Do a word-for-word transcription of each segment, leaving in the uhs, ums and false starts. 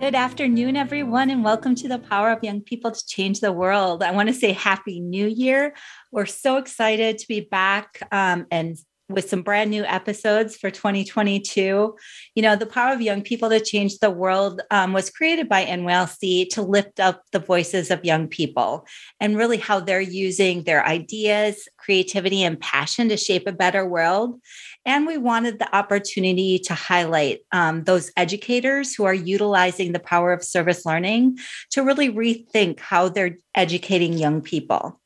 Good afternoon, everyone, and welcome to the Power of Young People to Change the World. I want to say Happy New Year. We're so excited to be back um, and with some brand new episodes for twenty twenty-two. You know, the Power of Young People to Change the World um, was created by N Y L C to lift up the voices of young people and really how they're using their ideas, creativity, and passion to shape a better world. And we wanted the opportunity to highlight um, those educators who are utilizing the power of service learning to really rethink how they're educating young people.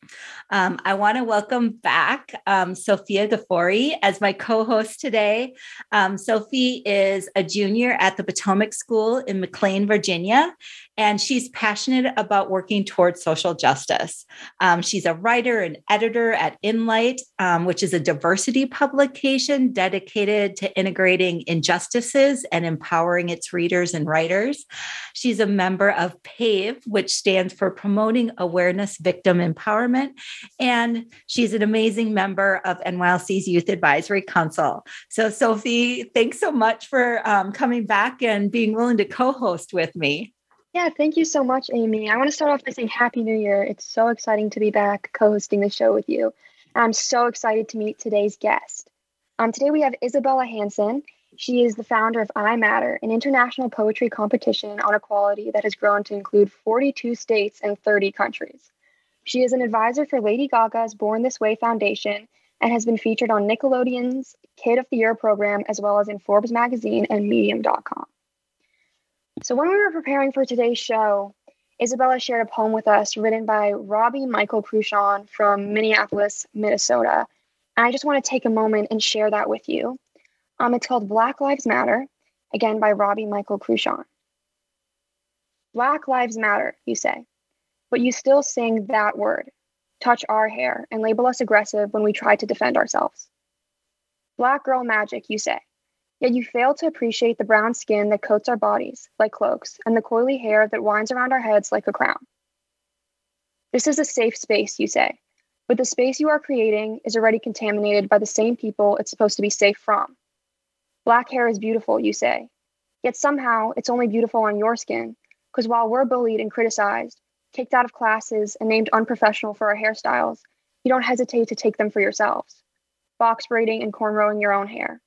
Um, I want to welcome back um, Sophia DeFouri as my co-host today. Um, Sophie is a junior at the Potomac School in McLean, Virginia, and she's passionate about working towards social justice. Um, she's a writer and editor at InLight, um, which is a diversity publication dedicated to integrating injustices and empowering its readers and writers. She's a member of PAVE, which stands for Promoting Awareness Victim Empowerment. And she's an amazing member of N Y L C's Youth Advisory Council. So, Sophie, thanks so much for um, coming back and being willing to co-host with me. Yeah, thank you so much, Amy. I want to start off by saying Happy New Year. It's so exciting to be back co-hosting the show with you. I'm so excited to meet today's guest. Um, today we have Isabella Hansen. She is the founder of iMatter, an international poetry competition on equality that has grown to include forty-two states and thirty countries. She is an advisor for Lady Gaga's Born This Way Foundation and has been featured on Nickelodeon's Kid of the Year program, as well as in Forbes Magazine and Medium dot com. So when we were preparing for today's show, Isabella shared a poem with us written by Robbie Michael Crutchen from Minneapolis, Minnesota. And I just want to take a moment and share that with you. Um, it's called Black Lives Matter, again by Robbie Michael Crutchen. Black lives matter, you say. But you still sing that word, touch our hair, and label us aggressive when we try to defend ourselves. Black girl magic, you say, yet you fail to appreciate the brown skin that coats our bodies like cloaks and the coily hair that winds around our heads like a crown. This is a safe space, you say, but the space you are creating is already contaminated by the same people it's supposed to be safe from. Black hair is beautiful, you say, yet somehow it's only beautiful on your skin, because while we're bullied and criticized, kicked out of classes, and named unprofessional for our hairstyles, you don't hesitate to take them for yourselves, box braiding and cornrowing your own hair.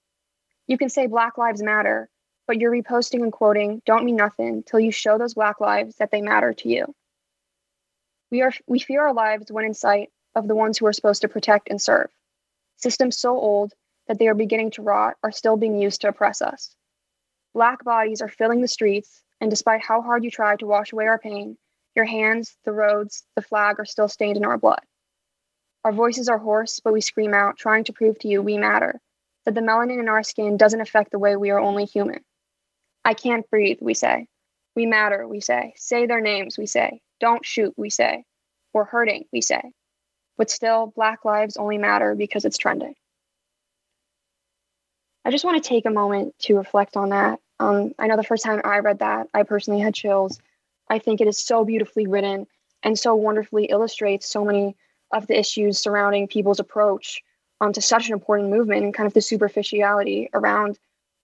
You can say Black Lives Matter, but your reposting and quoting don't mean nothing till you show those Black lives that they matter to you. We are we fear our lives when in sight of the ones who are supposed to protect and serve. Systems so old that they are beginning to rot are still being used to oppress us. Black bodies are filling the streets, and despite how hard you try to wash away our pain, your hands, the roads, the flag are still stained in our blood. Our voices are hoarse, but we scream out, trying to prove to you we matter, that the melanin in our skin doesn't affect the way we are only human. I can't breathe, we say. We matter, we say. Say their names, we say. Don't shoot, we say. We're hurting, we say. But still, Black lives only matter because it's trending. I just want to take a moment to reflect on that. Um, I know the first time I read that, I personally had chills. I think it is so beautifully written and so wonderfully illustrates so many of the issues surrounding people's approach um, to such an important movement and kind of the superficiality around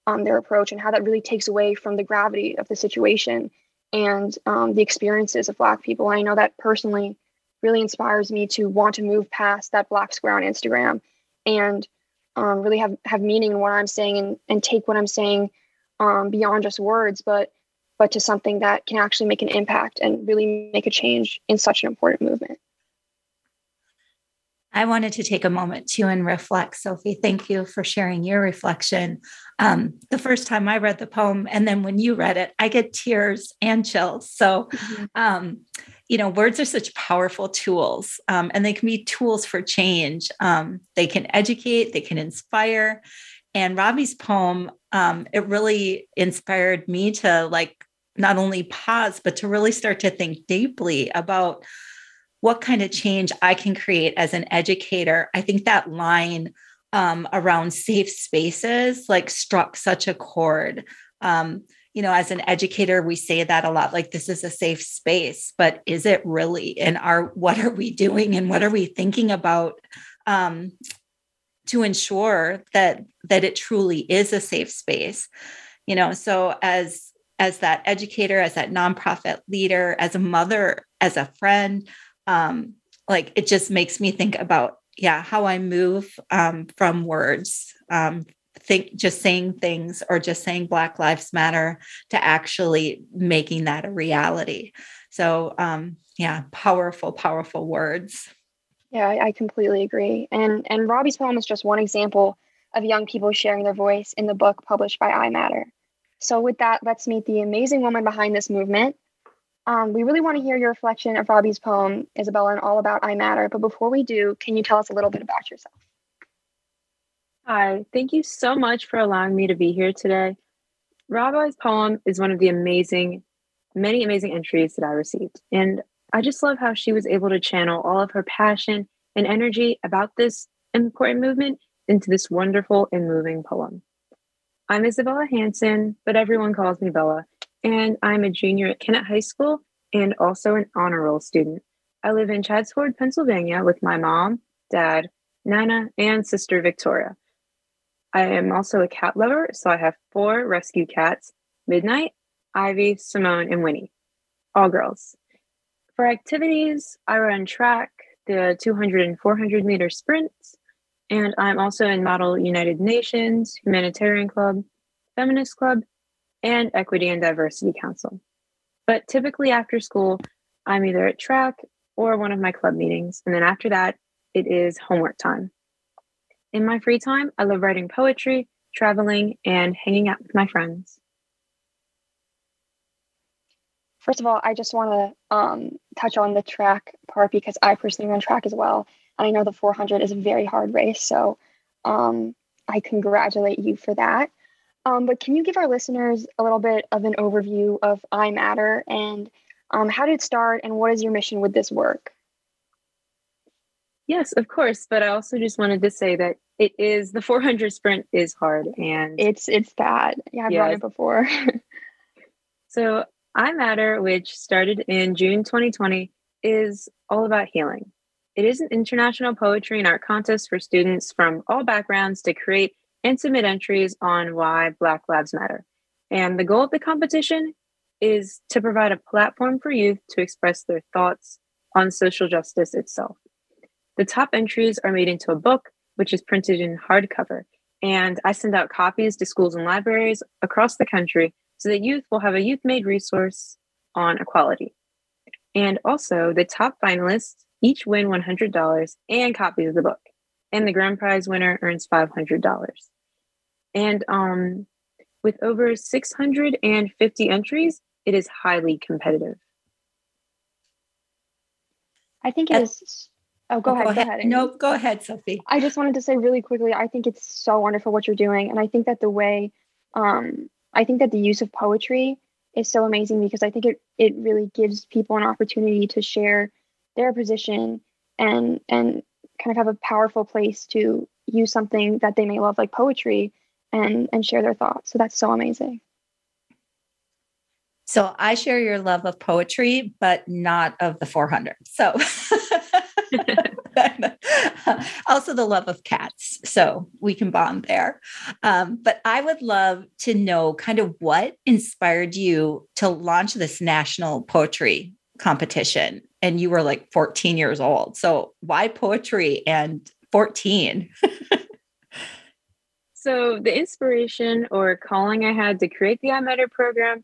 um, their approach and how that really takes away from the gravity of the situation and um, the experiences of Black people. And I know that personally really inspires me to want to move past that Black square on Instagram and um, really have, have meaning in what I'm saying and, and take what I'm saying um, beyond just words, but but to something that can actually make an impact and really make a change in such an important movement. I wanted to take a moment to and reflect, Sophie. Thank you for sharing your reflection. Um, the first time I read the poem, and then when you read it, I get tears and chills. So, mm-hmm. um, you know, words are such powerful tools, um, and they can be tools for change. Um, they can educate, they can inspire. And Robbie's poem, um, it really inspired me to like not only pause, but to really start to think deeply about what kind of change I can create as an educator. I think that line um, around safe spaces like struck such a chord. Um, you know, as an educator, we say that a lot, like this is a safe space, but is it really? And are, what are we doing and what are we thinking about um, to ensure that, that it truly is a safe space? You know, so as as that educator, as that nonprofit leader, as a mother, as a friend, um, like it just makes me think about, yeah, how I move um, from words, um, think just saying things or just saying Black Lives Matter to actually making that a reality. So um, yeah, powerful, powerful words. Yeah, I, I completely agree. And and Robbie's poem is just one example of young people sharing their voice in the book published by iMatter. So with that, let's meet the amazing woman behind this movement. Um, we really want to hear your reflection of Robbie's poem, Isabella, and all about iMatter. But before we do, can you tell us a little bit about yourself? Hi, thank you so much for allowing me to be here today. Robbie's poem is one of the amazing, many amazing entries that I received. And I just love how she was able to channel all of her passion and energy about this important movement into this wonderful and moving poem. I'm Isabella Hansen, but everyone calls me Bella, and I'm a junior at Kennett High School and also an honor roll student. I live in Chadds Ford, Pennsylvania with my mom, dad, Nana, and sister Victoria. I am also a cat lover, so I have four rescue cats, Midnight, Ivy, Simone, and Winnie, all girls. For activities, I run track, the two hundred and four hundred meter sprints, and I'm also in Model United Nations, Humanitarian Club, Feminist Club, and Equity and Diversity Council. But typically after school, I'm either at track or one of my club meetings. And then after that, it is homework time. In my free time, I love writing poetry, traveling, and hanging out with my friends. First of all, I just want to um, touch on the track part because I personally run track as well. I know the four hundred is a very hard race, so um, I congratulate you for that. Um, but can you give our listeners a little bit of an overview of iMatter and um, how did it start and what is your mission with this work? Yes, of course. But I also just wanted to say that it is the four hundred sprint is hard and it's it's bad. Yeah, I've yeah, run it before. So iMatter, which started in June twenty twenty, is all about healing. It is an international poetry and art contest for students from all backgrounds to create and submit entries on why Black Lives Matter. And the goal of the competition is to provide a platform for youth to express their thoughts on social justice itself. The top entries are made into a book, which is printed in hardcover. And I send out copies to schools and libraries across the country so that youth will have a youth-made resource on equality. And also the top finalists each win one hundred dollars and copies of the book. And the grand prize winner earns five hundred dollars. And um, with over six hundred fifty entries, it is highly competitive. I think it is... Oh, go, oh, ahead, go ahead. ahead. No, go ahead, Sophie. I just wanted to say really quickly, I think it's so wonderful what you're doing. And I think that the way, um, I think that the use of poetry is so amazing because I think it, it really gives people an opportunity to share their position and and kind of have a powerful place to use something that they may love, like poetry, and and share their thoughts. So that's so amazing. So I share your love of poetry, but not of the four hundred. So also the love of cats. So we can bond there. Um, but I would love to know kind of what inspired you to launch this national poetry competition. And you were like fourteen years old. So why poetry and fourteen? So the inspiration or calling I had to create the iMatter program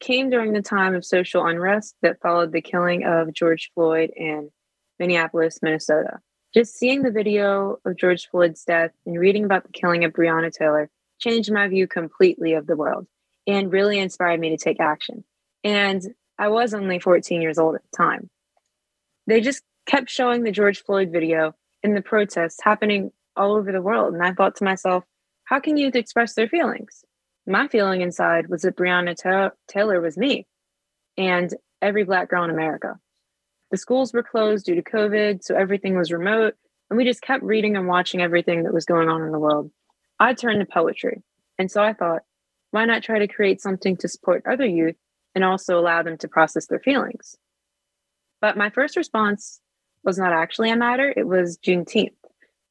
came during the time of social unrest that followed the killing of George Floyd in Minneapolis, Minnesota. Just seeing the video of George Floyd's death and reading about the killing of Breonna Taylor changed my view completely of the world and really inspired me to take action. And I was only fourteen years old at the time. They just kept showing the George Floyd video and the protests happening all over the world. And I thought to myself, how can youth express their feelings? my feeling inside was that Breonna Ta- Taylor was me and every Black girl in America. The schools were closed due to COVID, so everything was remote, and we just kept reading and watching everything that was going on in the world. I turned to poetry, and so I thought, why not try to create something to support other youth and also allow them to process their feelings? But my first response was not actually iMatter, it was Juneteenth.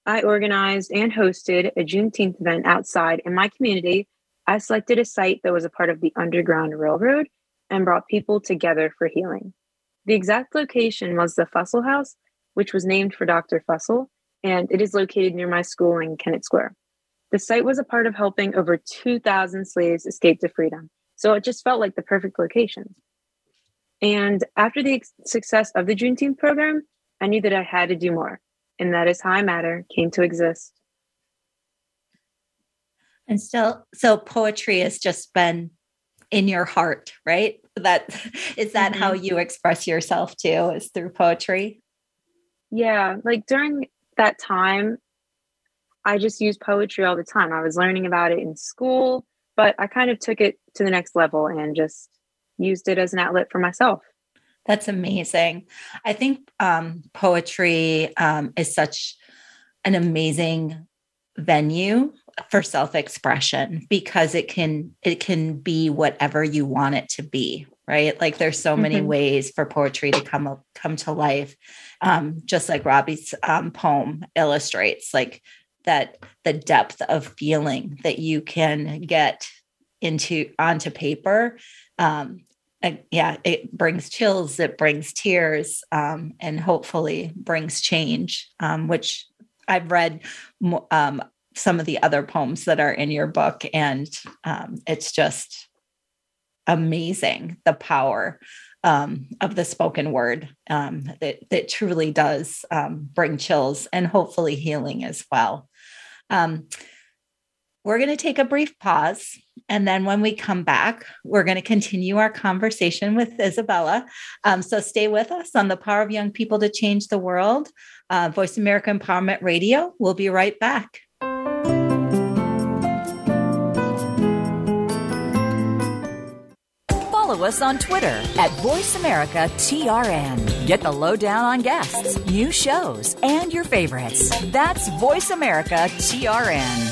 I organized and hosted a Juneteenth event outside in my community. I selected a site that was a part of the Underground Railroad and brought people together for healing. The exact location was the Fussell House, which was named for Doctor Fussell, and it is located near my school in Kennett Square. The site was a part of helping over two thousand slaves escape to freedom, so it just felt like the perfect location. And after the ex- success of the Juneteenth program, I knew that I had to do more, and that is how iMatter came to exist. And still, so poetry has just been in your heart, right? That is that mm-hmm. how you express yourself too, is through poetry? Yeah, like during that time, I just used poetry all the time. I was learning about it in school, but I kind of took it to the next level and just used it as an outlet for myself. That's amazing. I think um, poetry um, is such an amazing venue for self-expression because it can it can be whatever you want it to be, right? Like there's so many mm-hmm. ways for poetry to come up, come to life, um, just like Robbie's um, poem illustrates, like that the depth of feeling that you can get into onto paper. Um, Uh, yeah, it brings chills, it brings tears, um, and hopefully brings change, um, which I've read um, some of the other poems that are in your book. And um, it's just amazing, the power um, of the spoken word um, that, that truly does um, bring chills and hopefully healing as well. Um, We're going to take a brief pause, and then when we come back, we're going to continue our conversation with Isabella. Um, so stay with us on The Power of Young People to Change the World, uh, Voice America Empowerment Radio. We'll be right back. Follow us on Twitter at Voice America T R N. Get the lowdown on guests, new shows, and your favorites. That's Voice America T R N.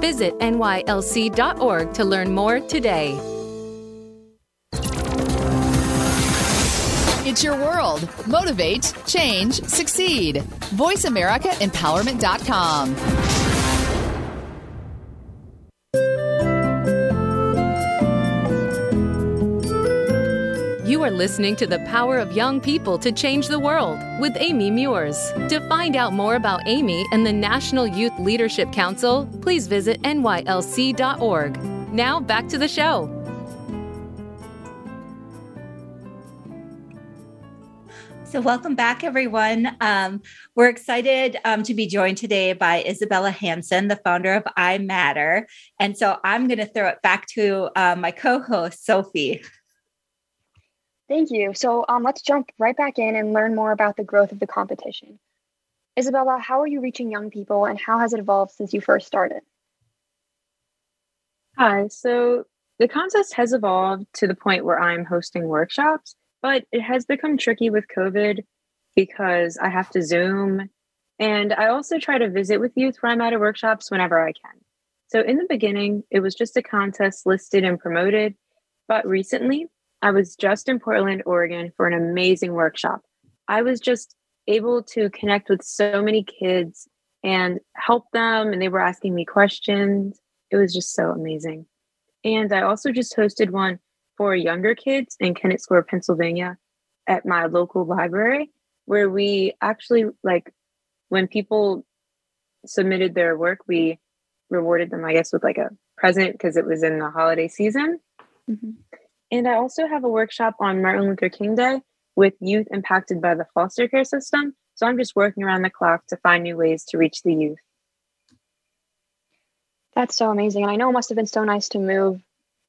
Visit N Y L C dot org to learn more today. It's your world. Motivate, change, succeed. Voice America Empowerment dot com. You are listening to The Power of Young People to Change the World with Amy Muirs. To find out more about Amy and the National Youth Leadership Council, please visit N Y L C dot org. Now back to the show. So welcome back, everyone. Um, we're excited um, to be joined today by Isabella Hansen, the founder of iMatter. And so I'm going to throw it back to uh, my co-host, Sophie. Thank you. So um, let's jump right back in and learn more about the growth of the competition. Isabella, how are you reaching young people and how has it evolved since you first started? Hi. So the contest has evolved to the point where I'm hosting workshops, but it has become tricky with COVID because I have to Zoom. And I also try to visit with youth where I'm at workshops whenever I can. So in the beginning, it was just a contest listed and promoted. But recently, I was just in Portland, Oregon for an amazing workshop. I was just able to connect with so many kids and help them. And they were asking me questions. It was just so amazing. And I also just hosted one for younger kids in Kennett Square, Pennsylvania at my local library, where we actually, like, when people submitted their work, we rewarded them, I guess, with like a present because it was in the holiday season. Mm-hmm. And I also have a workshop on Martin Luther King Day with youth impacted by the foster care system. So I'm just working around the clock to find new ways to reach the youth. That's so amazing. And I know it must have been so nice to move,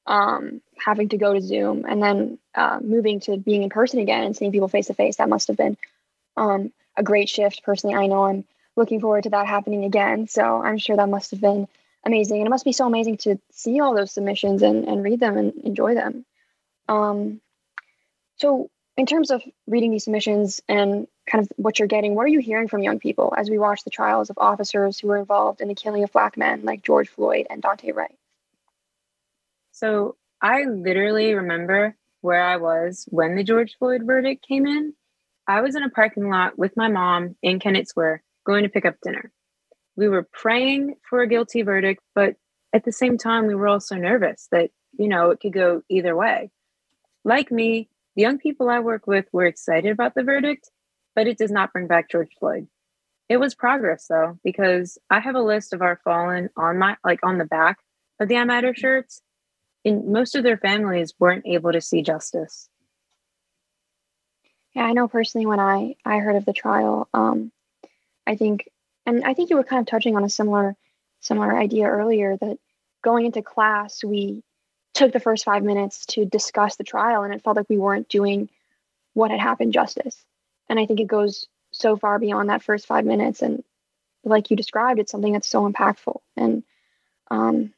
um, having to go to Zoom and then uh, moving to being in person again and seeing people face to face. That must have been um, a great shift. Personally, I know I'm looking forward to that happening again. So I'm sure that must have been amazing. And it must be so amazing to see all those submissions and, and read them and enjoy them. Um, so in terms of reading these submissions and kind of what you're getting, what are you hearing from young people as we watch the trials of officers who were involved in the killing of Black men like George Floyd and Daunte Wright? So I literally remember where I was when the George Floyd verdict came in. I was in a parking lot with my mom in Kennett Square going to pick up dinner. We were praying for a guilty verdict, but at the same time, we were also nervous that, you know, it could go either way. Like me, the young people I work with were excited about the verdict, but it does not bring back George Floyd. It was progress, though, because I have a list of our fallen on my, like on the back of the iMatter shirts, and most of their families weren't able to see justice. Yeah, I know personally when I, I heard of the trial, um, I think, and I think you were kind of touching on a similar, similar idea earlier, that going into class, we took the first five minutes to discuss the trial, and it felt like we weren't doing what had happened justice. And I think it goes so far beyond that first five minutes. And like you described, it's something that's so impactful. And um,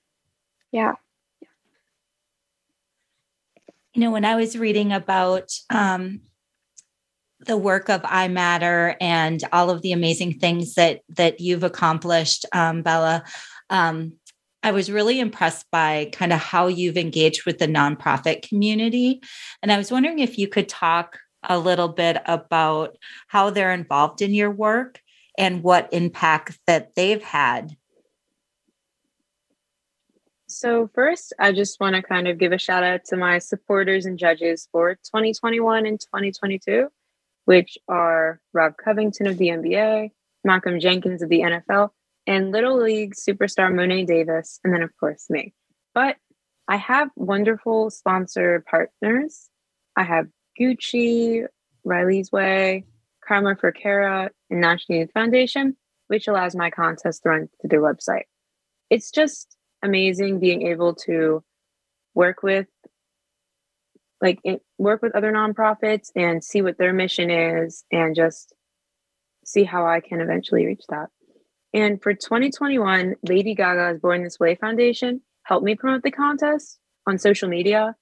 yeah. You know, when I was reading about um, the work of iMatter and all of the amazing things that that you've accomplished, um, Bella, um, I was really impressed by kind of how you've engaged with the nonprofit community. And I was wondering if you could talk a little bit about how they're involved in your work and what impact that they've had. So first, I just want to kind of give a shout out to my supporters and judges for twenty twenty-one and twenty twenty-two, which are Rob Covington of the N B A, Malcolm Jenkins of the N F L, and Little League superstar Monet Davis, and then, of course, me. But I have wonderful sponsor partners. I have Gucci, Riley's Way, Karma for Kara, and National Youth Foundation, which allows my contest to run through their website. It's just amazing being able to work with, like, work with other nonprofits and see what their mission is and just see how I can eventually reach that. And for twenty twenty-one, Lady Gaga's Born This Way Foundation helped me promote the contest on social media.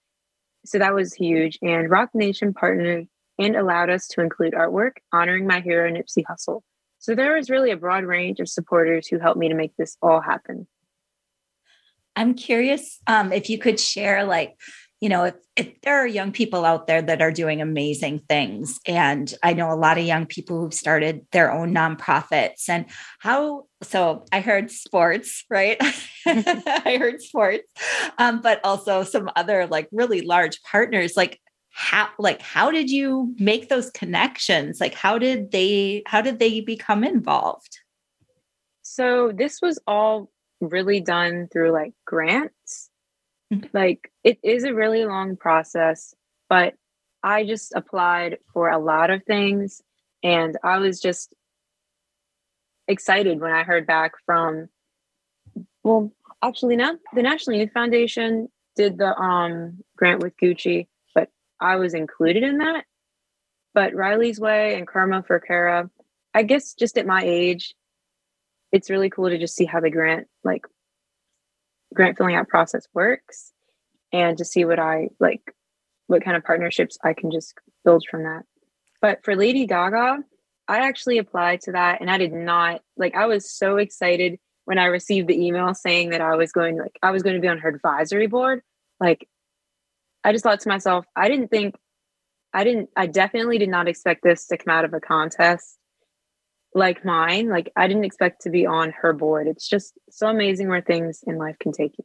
So that was huge. And Rock Nation partnered and allowed us to include artwork honoring my hero, Nipsey Hussle. So there was really a broad range of supporters who helped me to make this all happen. I'm curious um, if you could share, like, you know, if, if there are young people out there that are doing amazing things, and I know a lot of young people who've started their own nonprofits, and how, so I heard sports, right? I heard sports, um, but also some other like really large partners, like how, like, how did you make those connections? Like, how did they, how did they become involved? So this was all really done through like grants. Like, it is a really long process, but I just applied for a lot of things, and I was just excited when I heard back from, well, actually no, the National Youth Foundation did the um, grant with Gucci, but I was included in that. But Riley's Way and Karma for Kara, I guess just at my age, it's really cool to just see how the grant, like, grant filling out process works, and to see what I like, what kind of partnerships I can just build from that. But for Lady Gaga, I actually applied to that, and I did not like, I was so excited when I received the email saying that I was going, like, I was going to be on her advisory board, like, I just thought to myself, I didn't think, I didn't, I definitely did not expect this to come out of a contest like mine. Like, I didn't expect to be on her board. It's just so amazing where things in life can take you.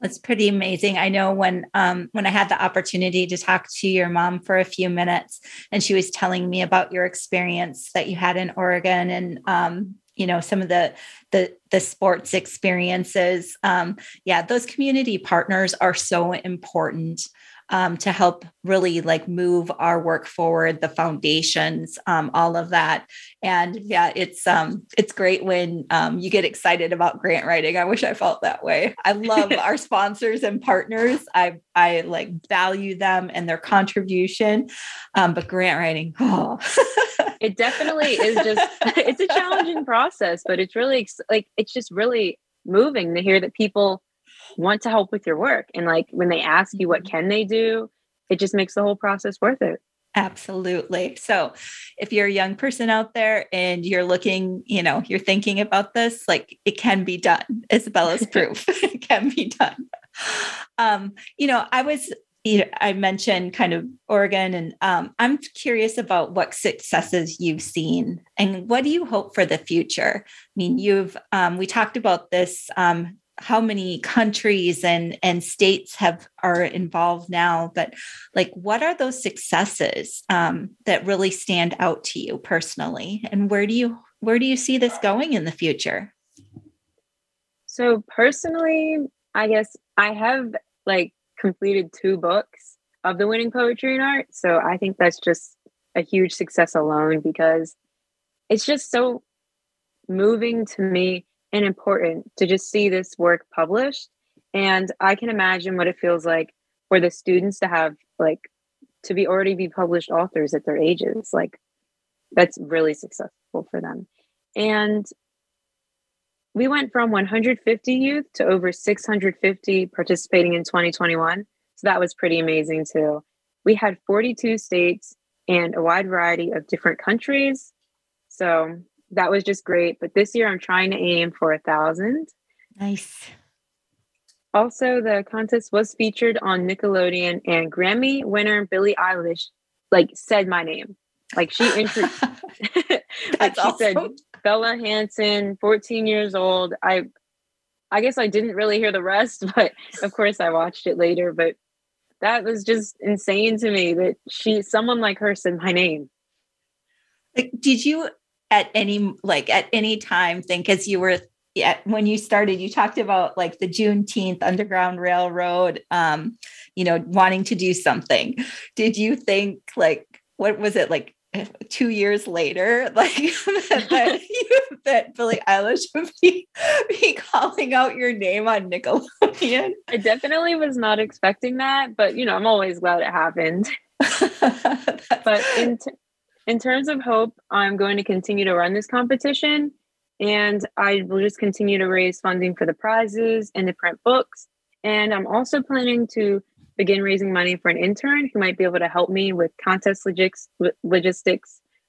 That's pretty amazing. I know when um, when I had the opportunity to talk to your mom for a few minutes, and she was telling me about your experience that you had in Oregon, and um, you know, some of the the the sports experiences. Um, yeah, those community partners are so important um, to help really like move our work forward, the foundations, um, all of that. And yeah, it's, um, it's great when, um, you get excited about grant writing. I wish I felt that way. I love our sponsors and partners. I, I like value them and their contribution. Um, but grant writing, oh, it definitely is just, it's a challenging process, but it's really like, it's just really moving to hear that people want to help with your work. And like, when they ask you, what can they do? It just makes the whole process worth it. Absolutely. So if you're a young person out there and you're looking, you know, you're thinking about this, like it can be done. Isabella's proof. It can be done. Um, you know, I was, you know, I mentioned kind of Oregon, and um, I'm curious about what successes you've seen and what do you hope for the future? I mean, you've, um, we talked about this, um, how many countries and, and states have are involved now, but like, what are those successes um, that really stand out to you personally? And where do you, where do you see this going in the future? So personally, I guess I have like completed two books of the winning poetry and art. So I think that's just a huge success alone, because it's just so moving to me and important to just see this work published. And I can imagine what it feels like for the students to have like to be already be published authors at their ages. Like that's really successful for them. And we went from one hundred fifty youth to over six hundred fifty participating in twenty twenty-one. So that was pretty amazing too. We had forty-two states and a wide variety of different countries. So that was just great. But this year I'm trying to aim for a thousand. Nice. Also, the contest was featured on Nickelodeon, and Grammy winner Billie Eilish, like said my name. Like she introduced, like she awesome. Said, Isabella Hansen, fourteen years old. I, I guess I didn't really hear the rest, but of course I watched it later, but that was just insane to me that she, someone like her said my name. Like, did you, at any, like at any time think as you were, yeah, when you started, you talked about like the Juneteenth Underground Railroad, um, you know, wanting to do something. Did you think like, what was it like two years later, like that, that, you, that Billie Eilish would be, be calling out your name on Nickelodeon? I definitely was not expecting that, but you know, I'm always glad it happened. But in t- In terms of hope, I'm going to continue to run this competition, and I will just continue to raise funding for the prizes and the print books. And I'm also planning to begin raising money for an intern who might be able to help me with contest logistics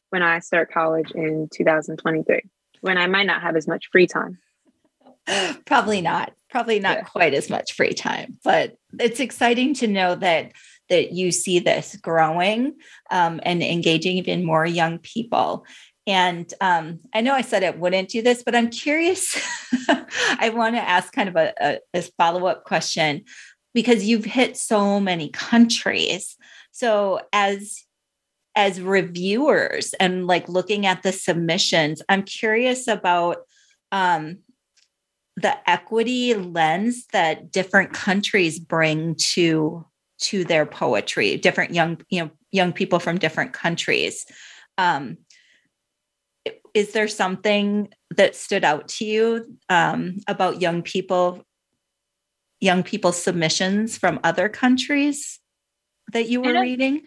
when I start college in two thousand twenty-three, when I might not have as much free time. Probably not. Probably not yeah. quite as much free time, but it's exciting to know that that you see this growing um, and engaging even more young people. And um, I know I said it wouldn't do this, but I'm curious. I want to ask kind of a, a, a follow-up question, because you've hit so many countries. So as as reviewers and like looking at the submissions, I'm curious about um, the equity lens that different countries bring to to their poetry, different young, you know, young people from different countries. Um, is there something that stood out to you um, about young people, young people's submissions from other countries that you were in reading? A,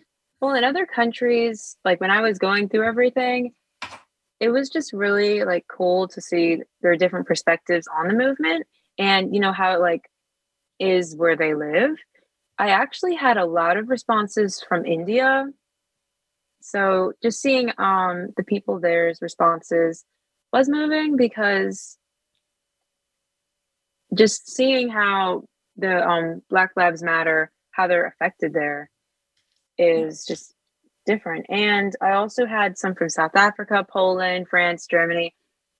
well, in other countries, like when I was going through everything, it was just really like cool to see their different perspectives on the movement and, you know, how it like is where they live. I actually had a lot of responses from India. So just seeing um, the people there's responses was moving, because just seeing how the um, Black Lives Matter, how they're affected there is just different. And I also had some from South Africa, Poland, France, Germany.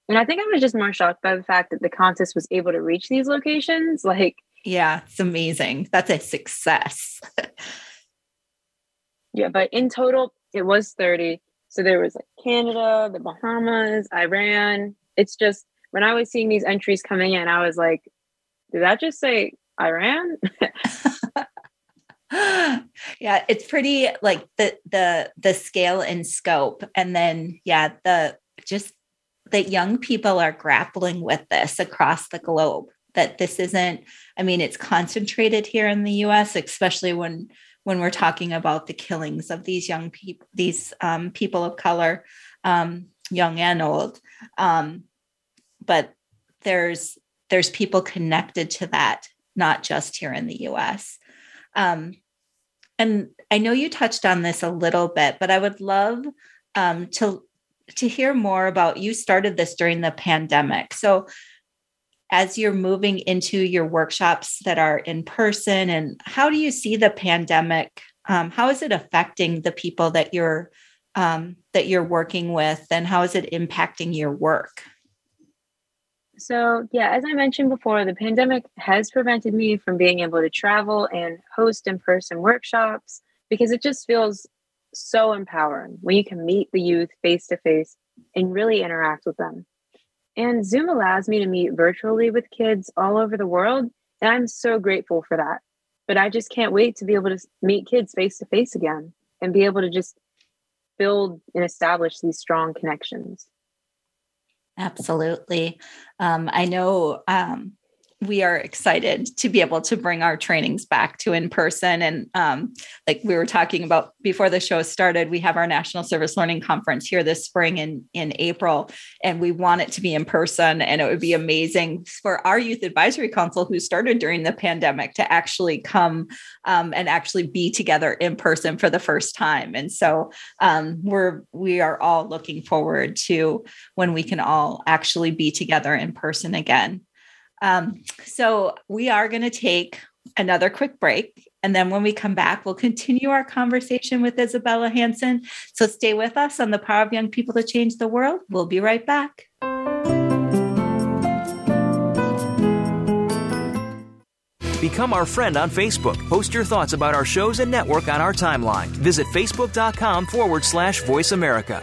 And I think I was just more shocked by the fact that the contest was able to reach these locations. Like, yeah, it's amazing. That's a success. Yeah, but in total, it was thirty. So there was like Canada, the Bahamas, Iran. It's just, when I was seeing these entries coming in, I was like, did that just say Iran? Yeah, it's pretty like the the the scale and scope. And then, yeah, the just that young people are grappling with this across the globe, that this isn't, I mean, it's concentrated here in the U S, especially when when we're talking about the killings of these young people, these um, people of color, um, young and old. Um, but there's there's people connected to that, not just here in the U S. Um, and I know you touched on this a little bit, but I would love um, to to hear more about, you started this during the pandemic. So as you're moving into your workshops that are in person, and how do you see the pandemic? Um, how is it affecting the people that you're um, that you're working with, and how is it impacting your work? So, yeah, as I mentioned before, the pandemic has prevented me from being able to travel and host in-person workshops, because it just feels so empowering when you can meet the youth face-to-face and really interact with them. And Zoom allows me to meet virtually with kids all over the world, and I'm so grateful for that. But I just can't wait to be able to meet kids face-to-face again and be able to just build and establish these strong connections. Absolutely. Um, I know um, we are excited to be able to bring our trainings back to in person. And um, like we were talking about before the show started, we have our National Service Learning Conference here this spring in, in April, and we want it to be in person. And it would be amazing for our Youth Advisory Council, who started during the pandemic, to actually come um, and actually be together in person for the first time. And so um, we're, we are all looking forward to when we can all actually be together in person again. Um, so we are going to take another quick break. And then when we come back, we'll continue our conversation with Isabella Hansen. So stay with us on The Power of Young People to Change the World. We'll be right back. Become our friend on Facebook. Post your thoughts about our shows and network on our timeline. Visit facebook.com forward slash Voice America.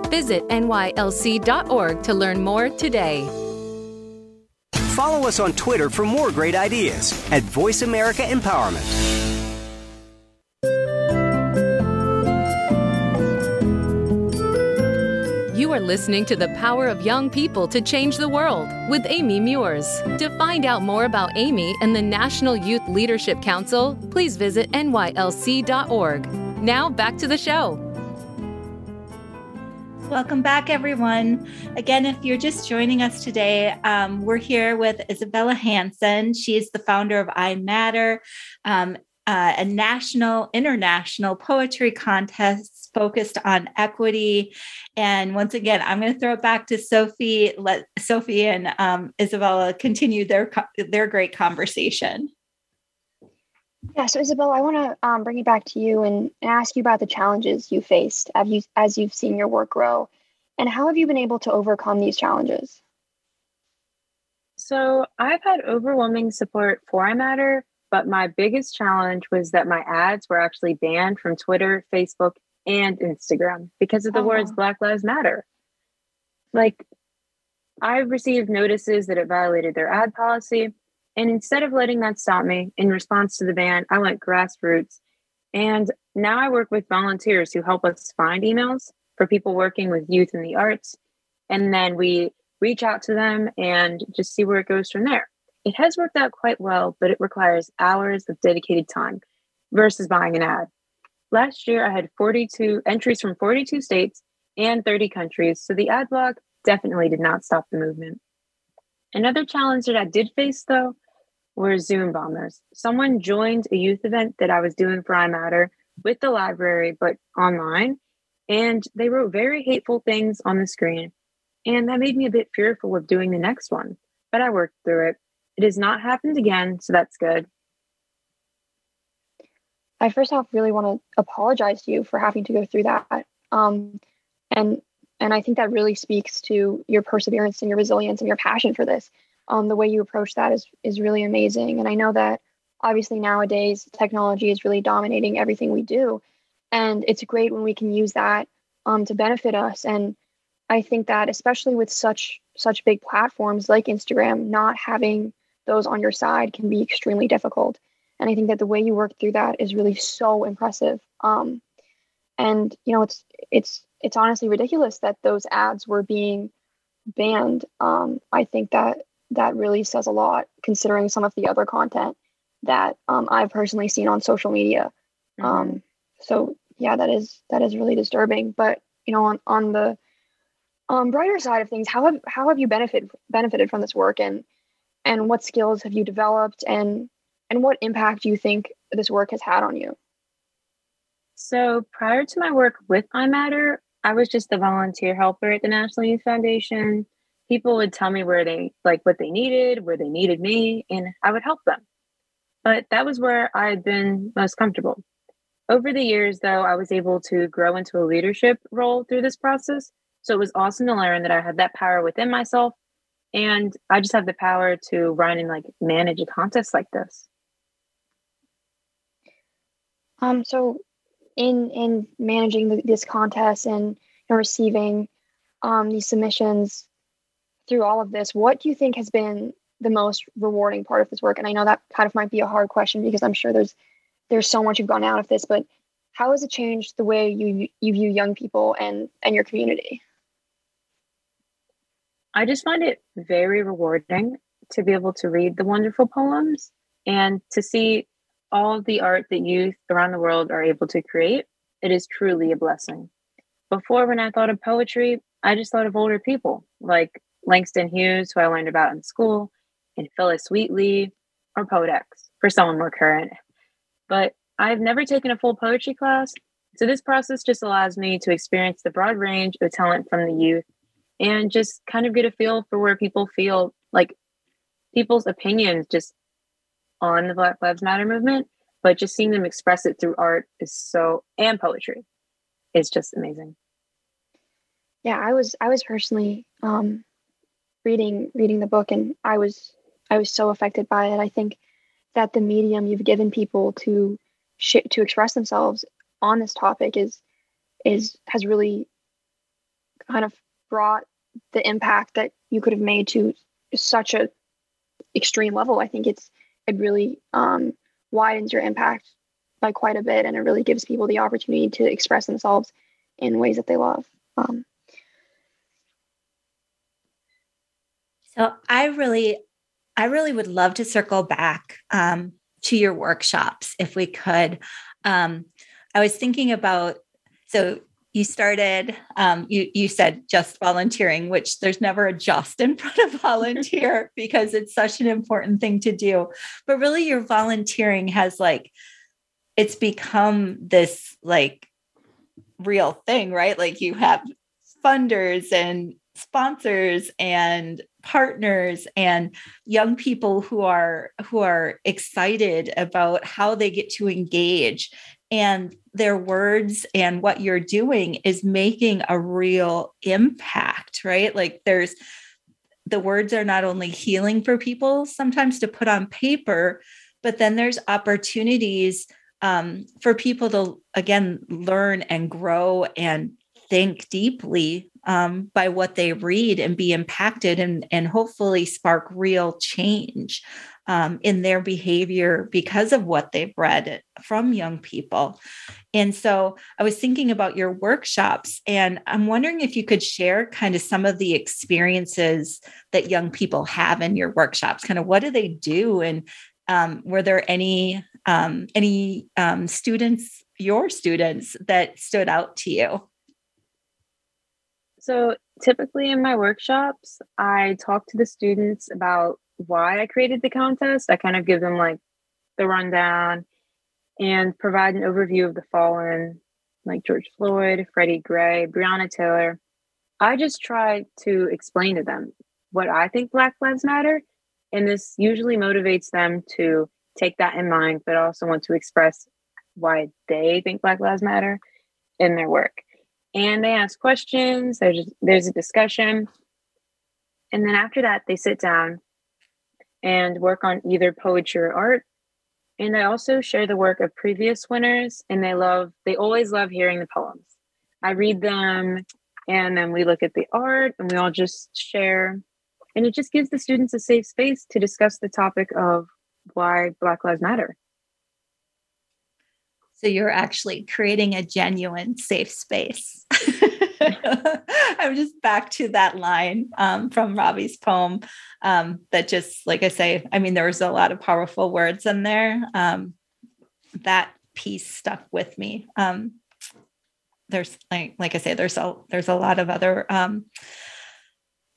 Visit N Y L C dot org to learn more today. Follow us on Twitter for more great ideas at Voice America Empowerment. You are listening to The Power of Young People to Change the World with Amy Muirs. To find out more about Amy and the National Youth Leadership Council, please visit N Y L C dot org. Now back to the show. Welcome back, everyone. Again, if you're just joining us today, um, we're here with Isabella Hansen. She is the founder of iMatter, um, uh, a national, international poetry contest focused on equity. And once again, I'm going to throw it back to Sophie. Let Sophie and um, Isabella continue their their great conversation. Yeah, so Isabella, I want to um, bring it back to you and, and ask you about the challenges you faced as, you, as you've seen your work grow, and how have you been able to overcome these challenges? So I've had overwhelming support for iMatter, but my biggest challenge was that my ads were actually banned from Twitter, Facebook, and Instagram because of the oh. words Black Lives Matter. Like, I've received notices that it violated their ad policy. And instead of letting that stop me, in response to the ban, I went grassroots. And now I work with volunteers who help us find emails for people working with youth in the arts. And then we reach out to them and just see where it goes from there. It has worked out quite well, but it requires hours of dedicated time versus buying an ad. Last year, I had forty-two entries from forty-two states and thirty countries. So the ad block definitely did not stop the movement. Another challenge that I did face, though, were Zoom bombers. Someone joined a youth event that I was doing for iMatter with the library, but online, and they wrote very hateful things on the screen. And that made me a bit fearful of doing the next one, but I worked through it. It has not happened again, so that's good. I first off really want to apologize to you for having to go through that. Um, and and I think that really speaks to your perseverance and your resilience and your passion for this. Um, the way you approach that is is really amazing. And I know that obviously nowadays technology is really dominating everything we do. And it's great when we can use that um, to benefit us. And I think that especially with such such big platforms like Instagram, not having those on your side can be extremely difficult. And I think that the way you work through that is really so impressive. Um, and, you know, it's it's it's honestly ridiculous that those ads were being banned. Um, I think that that really says a lot considering some of the other content that um, I've personally seen on social media. Mm-hmm. Um, so, yeah, that is that is really disturbing. But, you know, on, on the Um, brighter side of things, how have how have you benefited benefited from this work, and and what skills have you developed, and and what impact do you think this work has had on you? So prior to my work with iMatter, I was just a volunteer helper at the National Youth Foundation. People would tell me where they like what they needed, where they needed me, and I would help them. But that was where I had been most comfortable. Over the years, though, I was able to grow into a leadership role through this process. So it was awesome to learn that I had that power within myself, and I just have the power to run and like manage a contest like this. Um. So, in in managing the, this contest and, and receiving um, these submissions through all of this, what do you think has been the most rewarding part of this work? And I know that kind of might be a hard question because I'm sure there's there's so much you've gone out of this, but how has it changed the way you you view young people and and your community? I just find it very rewarding to be able to read the wonderful poems and to see all of the art that youth around the world are able to create. It is truly a blessing. Before, when I thought of poetry, I just thought of older people like Langston Hughes, who I learned about in school, and Phyllis Wheatley, or Poet X, for someone more current. But I've never taken a full poetry class, so this process just allows me to experience the broad range of talent from the youth and just kind of get a feel for where people feel, like people's opinions just on the Black Lives Matter movement, but just seeing them express it through art is so, and poetry is just amazing. Yeah, I was I was personally um, reading reading the book, and I was I was so affected by it. I think that the medium you've given people to to express themselves on this topic is is has really kind of brought the impact that you could have made to such a extreme level. I think it's it really um, widens your impact by quite a bit, and it really gives people the opportunity to express themselves in ways that they love. Um, so I really, I really would love to circle back um, to your workshops, if we could. Um, I was thinking about, so you started, um, you, you said just volunteering, which there's never a just in front of volunteer because it's such an important thing to do, but really your volunteering has like, it's become this like real thing, right? Like you have funders and sponsors and partners and young people who are who are excited about how they get to engage, and their words and what you're doing is making a real impact, right? Like there's the words are not only healing for people sometimes to put on paper, but then there's opportunities um, for people to, again, learn and grow and think deeply um, by what they read and be impacted and, and hopefully spark real change um, in their behavior because of what they've read from young people. And so I was thinking about your workshops, and I'm wondering if you could share kind of some of the experiences that young people have in your workshops. Kind of what do they do? And um, were there any, um, any um, students, your students, that stood out to you? So typically in my workshops, I talk to the students about why I created the contest. I kind of give them like the rundown and provide an overview of the fallen, like George Floyd, Freddie Gray, Breonna Taylor. I just try to explain to them what I think Black Lives Matter. And this usually motivates them to take that in mind, but also want to express why they think Black Lives Matter in their work. And they ask questions, there's, there's a discussion. And then after that, they sit down and work on either poetry or art. And I also share the work of previous winners, and they love, they always love hearing the poems. I read them, and then we look at the art, and we all just share. And it just gives the students a safe space to discuss the topic of why Black Lives Matter. So you're actually creating a genuine safe space. I'm just back to that line um, from Robbie's poem um, that just, like I say, I mean, there was a lot of powerful words in there. Um, that piece stuck with me. Um, there's like, like I say, there's a, there's a lot of other um,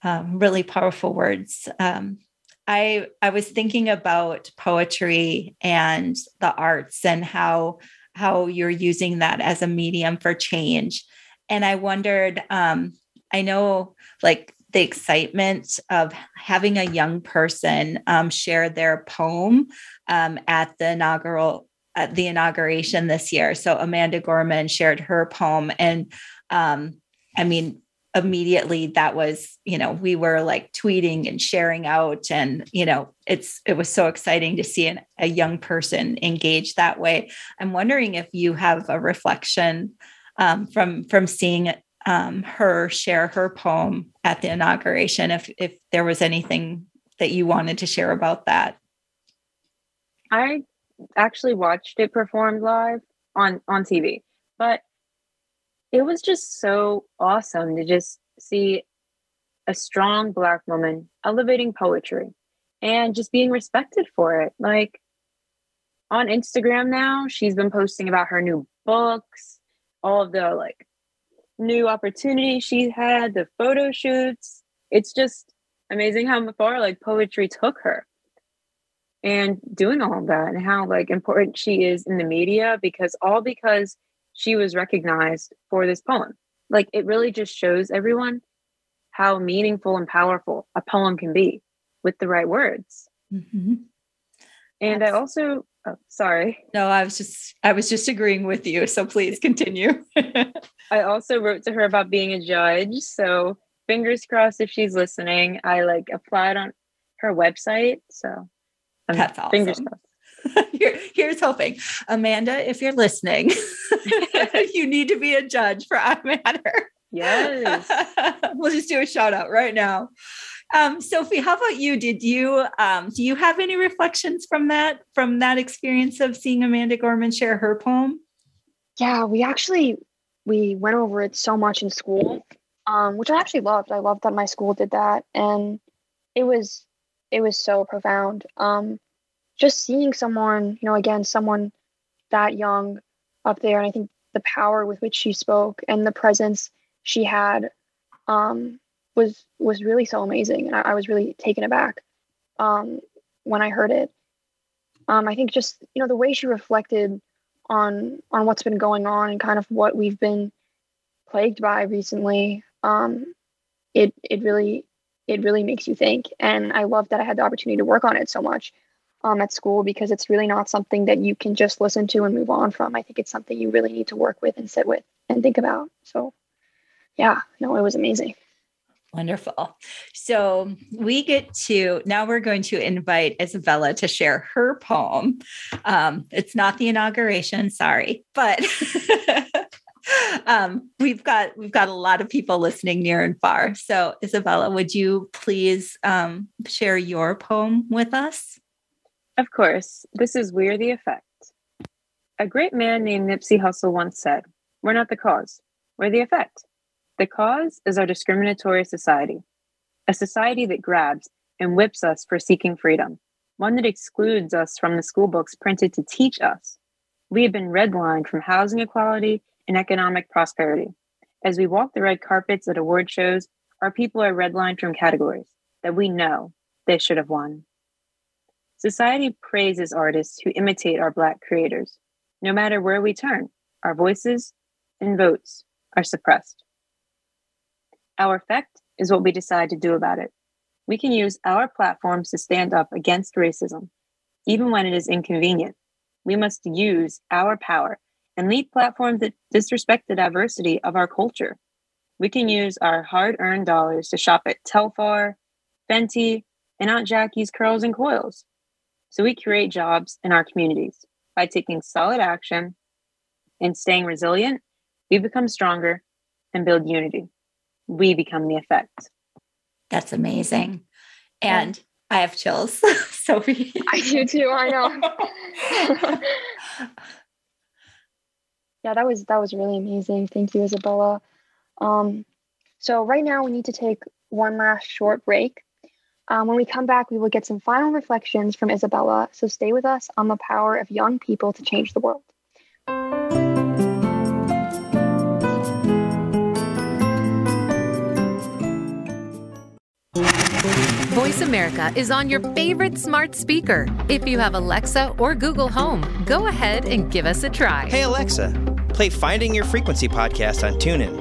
um, really powerful words. Um, I, I was thinking about poetry and the arts and how, how you're using that as a medium for change. And I wondered, um, I know like the excitement of having a young person um, share their poem um, at the inaugural, at the inauguration this year. So Amanda Gorman shared her poem. And um, I mean, immediately that was, you know, we were like tweeting and sharing out, and, you know, it's, it was so exciting to see an, a young person engage that way. I'm wondering if you have a reflection um, from, from seeing um, her share her poem at the inauguration, if, if there was anything that you wanted to share about that. I actually watched it performed live on, on T V, but it was just so awesome to just see a strong Black woman elevating poetry and just being respected for it. Like on Instagram now, she's been posting about her new books, all of the like new opportunities she had, the photo shoots. It's just amazing how far like poetry took her and doing all of that, and how like important she is in the media, because all because she was recognized for this poem. Like it really just shows everyone how meaningful and powerful a poem can be with the right words. Mm-hmm. And Absolutely. I also, oh, sorry. No, I was just, I was just agreeing with you. So please continue. I also wrote to her about being a judge. So fingers crossed if she's listening. I like applied on her website. So I'm That's awesome. Fingers crossed. Here, here's hoping. Amanda, if you're listening, you need to be a judge for iMatter. Yes. We'll just do a shout out right now. Um, Sophie, how about you? Did you, um, do you have any reflections from that, from that experience of seeing Amanda Gorman share her poem? Yeah, we actually, we went over it so much in school, um, which I actually loved. I loved that my school did that. And it was, it was so profound. Um, Just seeing someone, you know, again, someone that young up there, and I think the power with which she spoke and the presence she had um, was was really so amazing. And I, I was really taken aback um, when I heard it. Um, I think just, you know, the way she reflected on on what's been going on and kind of what we've been plagued by recently, um, it it really it really makes you think. And I love that I had the opportunity to work on it so much. Um, at school, because it's really not something that you can just listen to and move on from. I think it's something you really need to work with and sit with and think about. So yeah, no, it was amazing. Wonderful. So we get to, now we're going to invite Isabella to share her poem. Um, it's not the inauguration, sorry, but um, we've got, we've got a lot of people listening near and far. So Isabella, would you please um, share your poem with us? Of course. This is We're the Effect. A great man named Nipsey Hussle once said, "We're not the cause, we're the effect." The cause is our discriminatory society, a society that grabs and whips us for seeking freedom, one that excludes us from the school books printed to teach us. We have been redlined from housing equality and economic prosperity. As we walk the red carpets at award shows, our people are redlined from categories that we know they should have won. Society praises artists who imitate our Black creators. No matter where we turn, our voices and votes are suppressed. Our effect is what we decide to do about it. We can use our platforms to stand up against racism, even when it is inconvenient. We must use our power and lead platforms that disrespect the diversity of our culture. We can use our hard-earned dollars to shop at Telfar, Fenty, and Aunt Jackie's Curls and Coils. So we create jobs in our communities. By taking solid action and staying resilient, we become stronger and build unity. We become the effect. That's amazing. And I have chills. Sophie. I do too. I know. yeah, that was, that was really amazing. Thank you, Isabella. Um, so right now we need to take one last short break. Um, when we come back, we will get some final reflections from Isabella. So stay with us on the power of young people to change the world. Voice America is on your favorite smart speaker. If you have Alexa or Google Home, go ahead and give us a try. Hey, Alexa, play Finding Your Frequency podcast on TuneIn.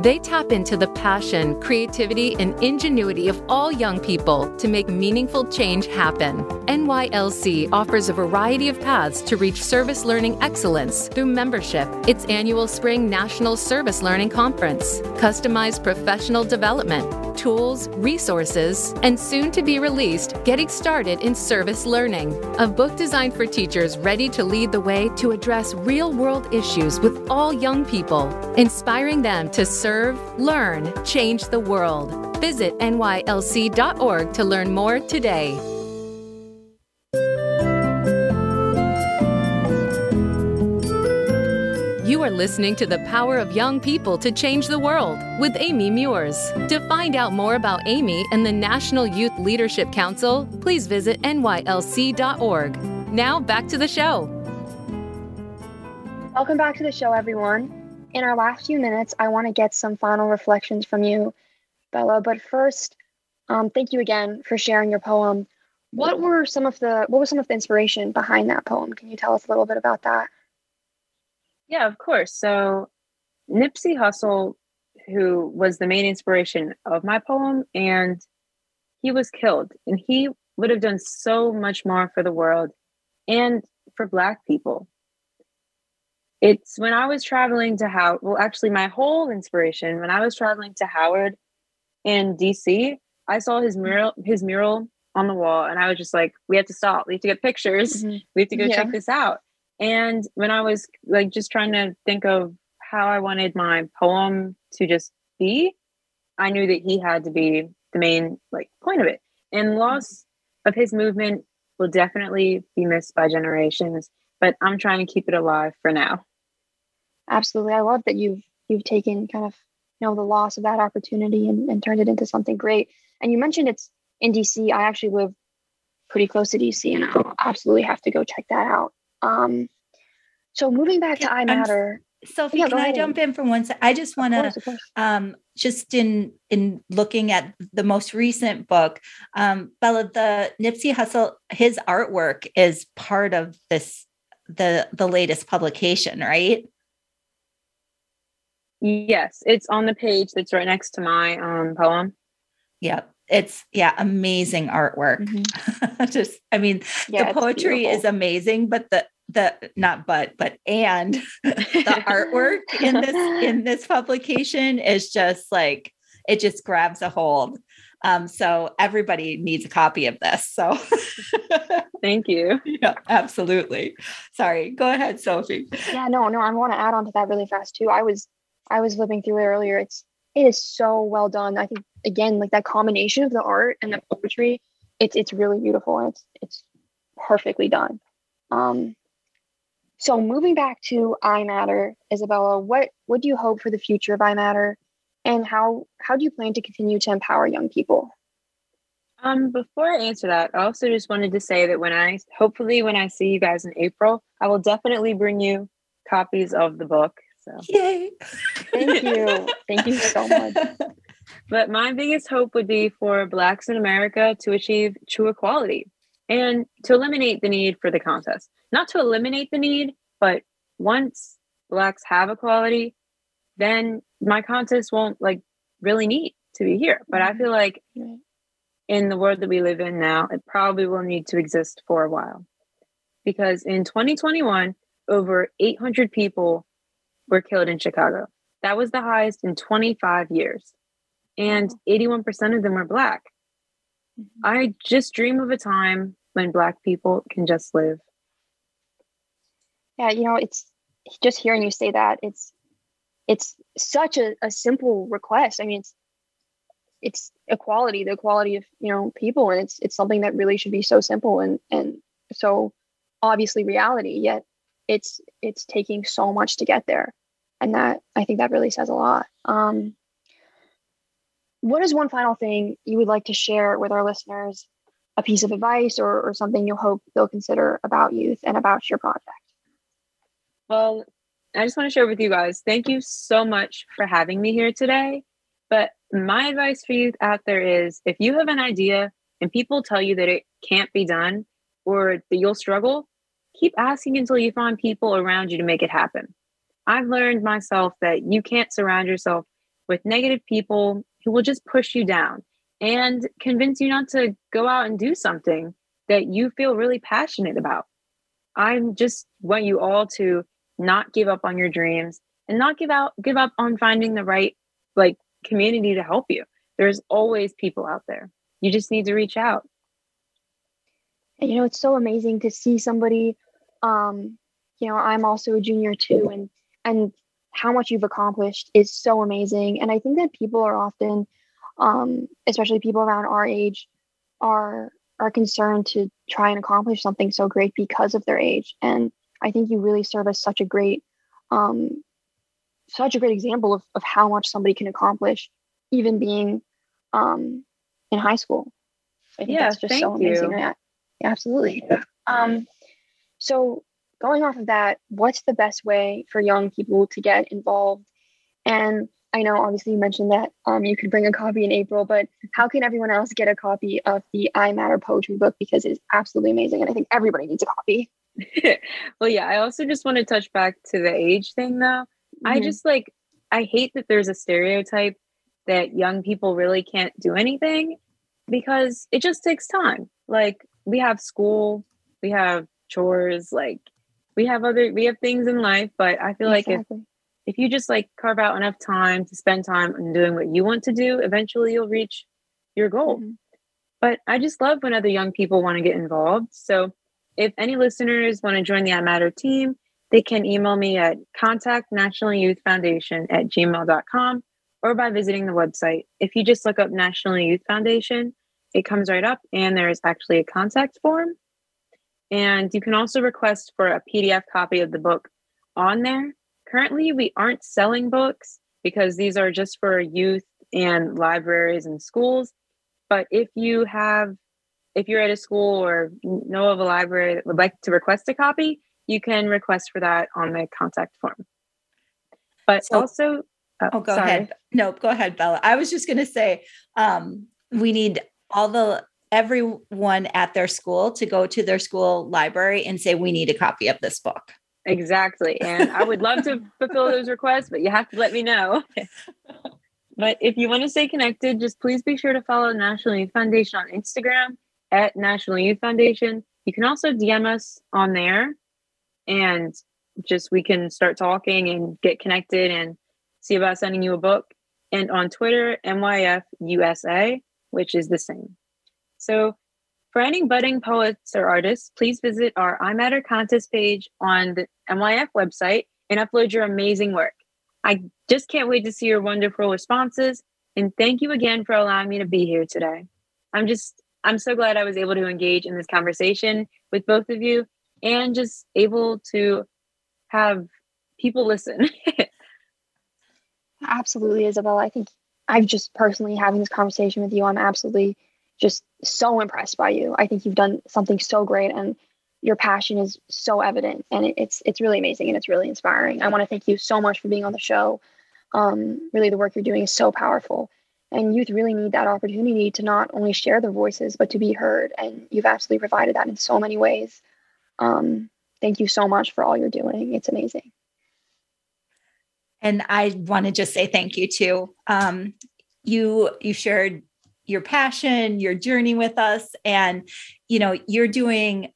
They tap into the passion, creativity, and ingenuity of all young people to make meaningful change happen. N Y L C offers a variety of paths to reach service learning excellence through membership, its annual Spring National Service Learning Conference, customized professional development, tools, resources, and soon to be released Getting Started in Service Learning, a book designed for teachers ready to lead the way to address real-world issues with all young people, inspiring them to serve, learn, change the world. Visit N Y L C dot org to learn more today. You are listening to The Power of Young People to Change the World with Amy Muirs. To find out more about Amy and the National Youth Leadership Council, please visit N Y L C dot org. Now back to the show. Welcome back to the show, everyone. In our last few minutes, I want to get some final reflections from you, Bella. But first, um, thank you again for sharing your poem. What were some of the what was some of the inspiration behind that poem? Can you tell us a little bit about that? Yeah, of course. So Nipsey Hussle, who was the main inspiration of my poem, and he was killed, and he would have done so much more for the world and for Black people. It's when I was traveling to Howard, well, actually my whole inspiration, when I was traveling to Howard in D C, I saw his mural, his mural on the wall, and I was just like, we have to stop. We have to get pictures. Mm-hmm. We have to go yeah. check this out. And when I was like just trying to think of how I wanted my poem to just be, I knew that he had to be the main like point of it. And loss of his movement will definitely be missed by generations, but I'm trying to keep it alive for now. Absolutely. I love that you've you've taken kind of, you know, the loss of that opportunity and, and turned it into something great. And you mentioned it's in D C. I actually live pretty close to D C, and I'll absolutely have to go check that out. Um, so moving back to iMatter. Sophie, yeah, can I jump in for one second? I just want to um, just in in looking at the most recent book, um, Bella, the Nipsey Hussle, his artwork is part of this the the latest publication, right? Yes, it's on the page that's right next to my um, poem. Yeah, it's yeah, amazing artwork. Mm-hmm. Just, I mean, yeah, the poetry is amazing, but the the not but but and the artwork in this in this publication is just like, it just grabs a hold. Um, so everybody needs a copy of this. So thank you. Yeah, absolutely. Sorry. Go ahead, Sophie. Yeah, no, no, I want to add on to that really fast too. I was I was flipping through it earlier. It's it is so well done. I think again, like that combination of the art and the poetry, it's it's really beautiful and it's it's perfectly done. Um So moving back to iMatter, Isabella, what, what do you hope for the future of iMatter, and how, how do you plan to continue to empower young people? Um, before I answer that, I also just wanted to say that when I, hopefully when I see you guys in April, I will definitely bring you copies of the book. So yay! Thank you. Thank you so much. But my biggest hope would be for Blacks in America to achieve true equality and to eliminate the need for the contest. Not to eliminate the need, but once Blacks have equality, then my contest won't like really need to be here. But I feel like in the world that we live in now, it probably will need to exist for a while. Because in twenty twenty-one, over eight hundred people were killed in Chicago. That was the highest in twenty-five years. And eighty-one percent of them were Black. I just dream of a time when Black people can just live. Yeah, you know, it's just hearing you say that, it's it's such a, a simple request. I mean, it's it's equality, the equality of, you know, people. And it's it's something that really should be so simple and, and so obviously reality, yet it's it's taking so much to get there. And that, I think that really says a lot. Um, what is one final thing you would like to share with our listeners, a piece of advice or, or something you hope they'll consider about youth and about your project? Well, I just want to share with you guys, thank you so much for having me here today. But my advice for youth out there is, if you have an idea and people tell you that it can't be done or that you'll struggle, keep asking until you find people around you to make it happen. I've learned myself that you can't surround yourself with negative people who will just push you down and convince you not to go out and do something that you feel really passionate about. I just want you all to not give up on your dreams and not give out, give up on finding the right like community to help you. There's always people out there. You just need to reach out. And, you know, it's so amazing to see somebody, um, you know, I'm also a junior too, and, and how much you've accomplished is so amazing. And I think that people are often, um, especially people around our age are, are concerned to try and accomplish something so great because of their age. And I think you really serve as such a great, um, such a great example of, of how much somebody can accomplish, even being um, in high school. I think yeah, that's just so amazing. Yeah, absolutely. Um, so going off of that, what's the best way for young people to get involved? And I know, obviously, you mentioned that um, you could bring a copy in April, but how can everyone else get a copy of the iMatter poetry book? Because it is absolutely amazing, and I think everybody needs a copy. Well, yeah, I also just want to touch back to the age thing, though. Mm-hmm. I just, like, I hate that there's a stereotype that young people really can't do anything, because it just takes time. Like, we have school, we have chores, like, we have other, we have things in life, but I feel exactly. like if If you just like carve out enough time to spend time on doing what you want to do, eventually you'll reach your goal. Mm-hmm. But I just love when other young people want to get involved. So if any listeners want to join the iMatter team, they can email me at contact national youth foundation at gmail dot com or by visiting the website. If you just look up National Youth Foundation, it comes right up and there is actually a contact form. And you can also request for a P D F copy of the book on there. Currently, we aren't selling books because these are just for youth and libraries and schools. But if you have, if you're at a school or know of a library that would like to request a copy, you can request for that on the contact form. But so, also, Oh, oh go sorry. ahead. No, go ahead, Bella. I was just going to say, um, we need all the, everyone at their school to go to their school library and say, we need a copy of this book. Exactly. And I would love to fulfill those requests, but you have to let me know. But if you want to stay connected, just please be sure to follow National Youth Foundation on Instagram at National Youth Foundation. You can also D M us on there, and just, we can start talking and get connected and see about sending you a book. And on Twitter, N Y F U S A, which is the same. So for any budding poets or artists, please visit our iMatter contest page on the N Y F website and upload your amazing work. I just can't wait to see your wonderful responses. And thank you again for allowing me to be here today. I'm just, I'm so glad I was able to engage in this conversation with both of you and just able to have people listen. Absolutely, Isabella. I think I've just personally having this conversation with you, I'm absolutely just so impressed by you. I think you've done something so great, and your passion is so evident, and it, it's it's really amazing, and it's really inspiring. I want to thank you so much for being on the show. Um, really, the work you're doing is so powerful, and youth really need that opportunity to not only share their voices, but to be heard, and you've absolutely provided that in so many ways. Um, thank you so much for all you're doing. It's amazing. And I want to just say thank you too. Um, you you shared your passion, your journey with us, and you know you're doing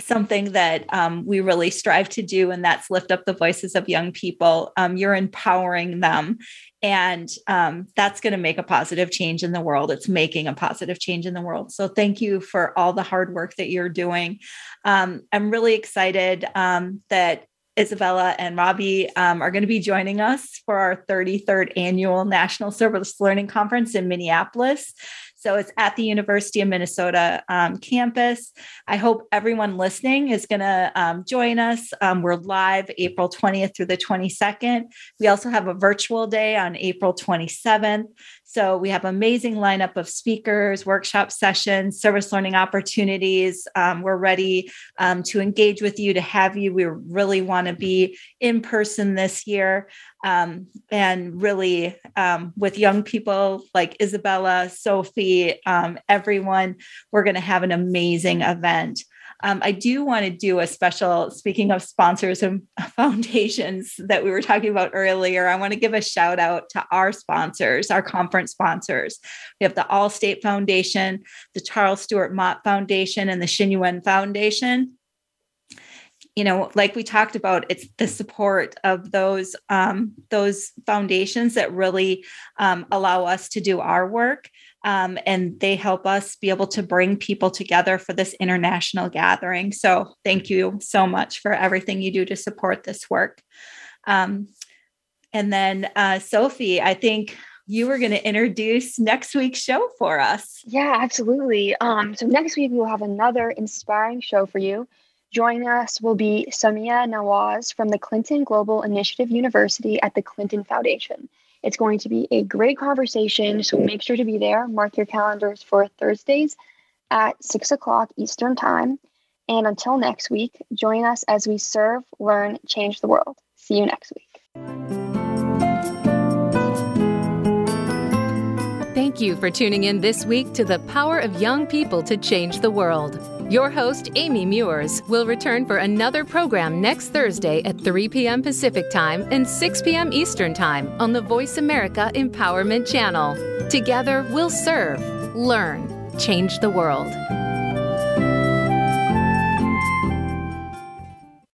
something that um, we really strive to do, and that's lift up the voices of young people. Um, you're empowering them, and um, that's going to make a positive change in the world. It's making a positive change in the world. So thank you for all the hard work that you're doing. Um, I'm really excited um, that Isabella and Robbie um, are going to be joining us for our thirty-third annual National Service Learning Conference in Minneapolis. So it's at the University of Minnesota um, campus. I hope everyone listening is going to um, join us. Um, we're live April twentieth through the twenty-second. We also have a virtual day on April twenty-seventh. So we have amazing lineup of speakers, workshop sessions, service learning opportunities. Um, we're ready um, to engage with you, to have you. We really want to be in person this year, um, and really um, with young people like Isabella, Sophie, um, everyone, we're going to have an amazing event. Um, I do want to do a special, speaking of sponsors and foundations that we were talking about earlier, I want to give a shout out to our sponsors, our conference sponsors. We have the Allstate Foundation, the Charles Stewart Mott Foundation, and the Shin Yuen Foundation. You know, like we talked about, it's the support of those, um, those foundations that really um, allow us to do our work. Um, and they help us be able to bring people together for this international gathering. So thank you so much for everything you do to support this work. Um, and then, uh, Sophie, I think you were going to introduce next week's show for us. Yeah, absolutely. Um, so next week, we'll have another inspiring show for you. Joining us will be Samia Nawaz from the Clinton Global Initiative University at the Clinton Foundation. It's going to be a great conversation, so make sure to be there. Mark your calendars for Thursdays at six o'clock Eastern Time. And until next week, join us as we serve, learn, change the world. See you next week. Thank you for tuning in this week to the Power of Young People to Change the World. Your host, Amy Muirs, will return for another program next Thursday at three p.m. Pacific Time and six p.m. Eastern Time on the Voice America Empowerment Channel. Together, we'll serve, learn, change the world.